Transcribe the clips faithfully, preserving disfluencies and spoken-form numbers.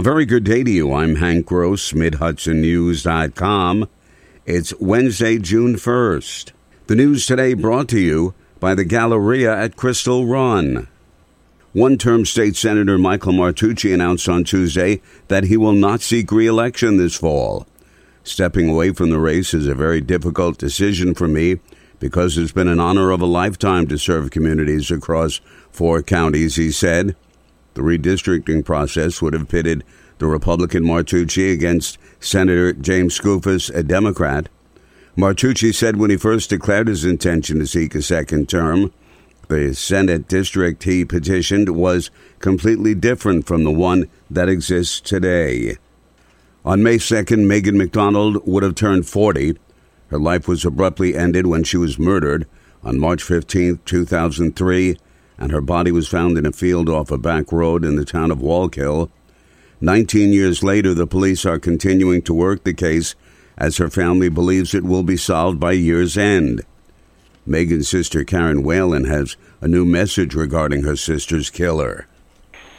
A very good day to you. I'm Hank Gross, Mid Hudson News dot com. It's Wednesday, June first. The news today brought to you by the Galleria at Crystal Run. One-term state senator Michael Martucci announced on Tuesday that he will not seek re-election this fall. Stepping away from the race is a very difficult decision for me because it's been an honor of a lifetime to serve communities across four counties, he said. The redistricting process would have pitted the Republican Martucci against Senator James Skoufis, a Democrat. Martucci said when he first declared his intention to seek a second term, the Senate district he petitioned was completely different from the one that exists today. On May second, Megan McDonald would have turned forty. Her life was abruptly ended when she was murdered on March fifteenth, two thousand three, and her body was found in a field off a back road in the town of Wallkill. Nineteen years later, the police are continuing to work the case as her family believes it will be solved by year's end. Megan's sister, Karen Whalen, has a new message regarding her sister's killer.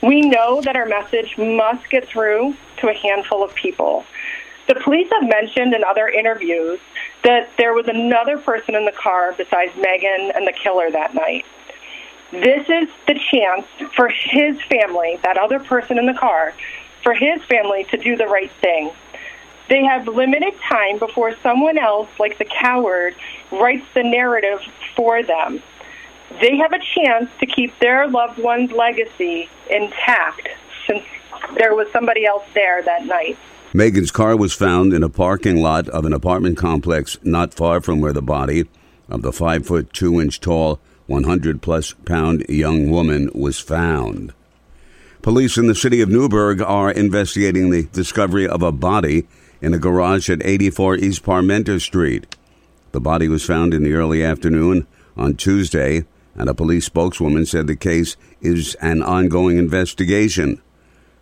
We know that our message must get through to a handful of people. The police have mentioned in other interviews that there was another person in the car besides Megan and the killer that night. This is the chance for his family, that other person in the car, for his family to do the right thing. They have limited time before someone else, like the coward, writes the narrative for them. They have a chance to keep their loved one's legacy intact since there was somebody else there that night. Megan's car was found in a parking lot of an apartment complex not far from where the body of the five foot two inch tall, one hundred plus pound young woman was found. Police in the city of Newburgh are investigating the discovery of a body in a garage at eighty-four East Parmenter Street. The body was found in the early afternoon on Tuesday, and a police spokeswoman said the case is an ongoing investigation.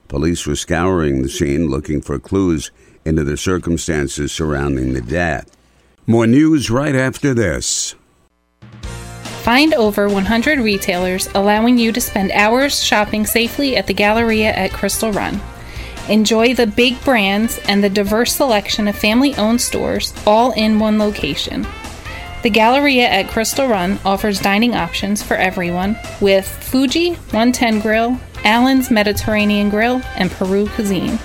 Police were scouring the scene looking for clues into the circumstances surrounding the death. More news right after this. Find over one hundred retailers allowing you to spend hours shopping safely at the Galleria at Crystal Run. Enjoy the big brands and the diverse selection of family-owned stores all in one location. The Galleria at Crystal Run offers dining options for everyone with Fuji one ten Grill, Allen's Mediterranean Grill, and Peru Cuisine.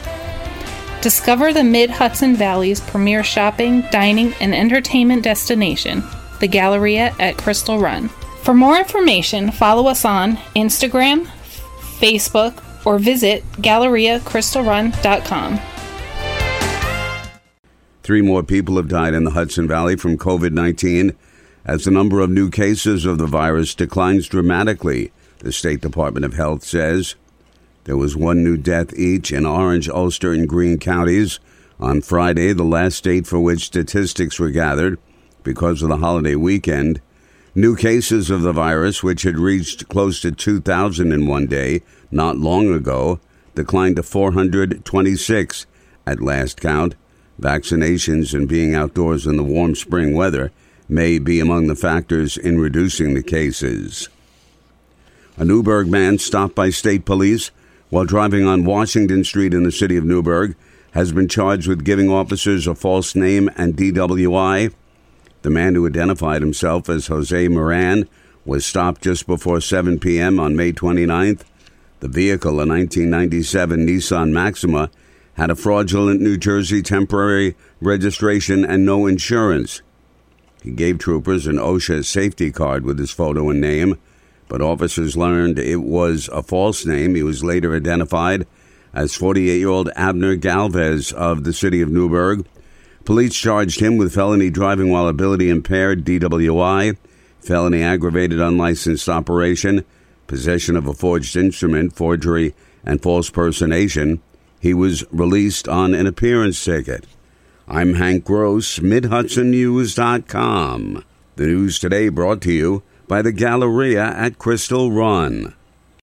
Discover the Mid-Hudson Valley's premier shopping, dining, and entertainment destination, the Galleria at Crystal Run. For more information, follow us on Instagram, Facebook, or visit galleria crystal run dot com. Three more people have died in the Hudson Valley from covid nineteen as the number of new cases of the virus declines dramatically, the State Department of Health says. There was one new death each in Orange, Ulster, and Greene counties on Friday, the last date for which statistics were gathered because of the holiday weekend. New cases of the virus, which had reached close to two thousand in one day not long ago, declined to four hundred twenty-six at last count. Vaccinations and being outdoors in the warm spring weather may be among the factors in reducing the cases. A Newburgh man stopped by state police while driving on Washington Street in the city of Newburgh has been charged with giving officers a false name and D W I. The man who identified himself as Jose Moran was stopped just before seven p.m. on May twenty-ninth. The vehicle, a nineteen ninety-seven Nissan Maxima, had a fraudulent New Jersey temporary registration and no insurance. He gave troopers an OSHA safety card with his photo and name, but officers learned it was a false name. He was later identified as forty-eight-year-old Abner Galvez of the city of Newburgh. Police charged him with felony driving while ability impaired, D W I, felony aggravated unlicensed operation, possession of a forged instrument, forgery, and false personation. He was released on an appearance ticket. I'm Hank Gross, Mid Hudson News dot com. The news today brought to you by the Galleria at Crystal Run.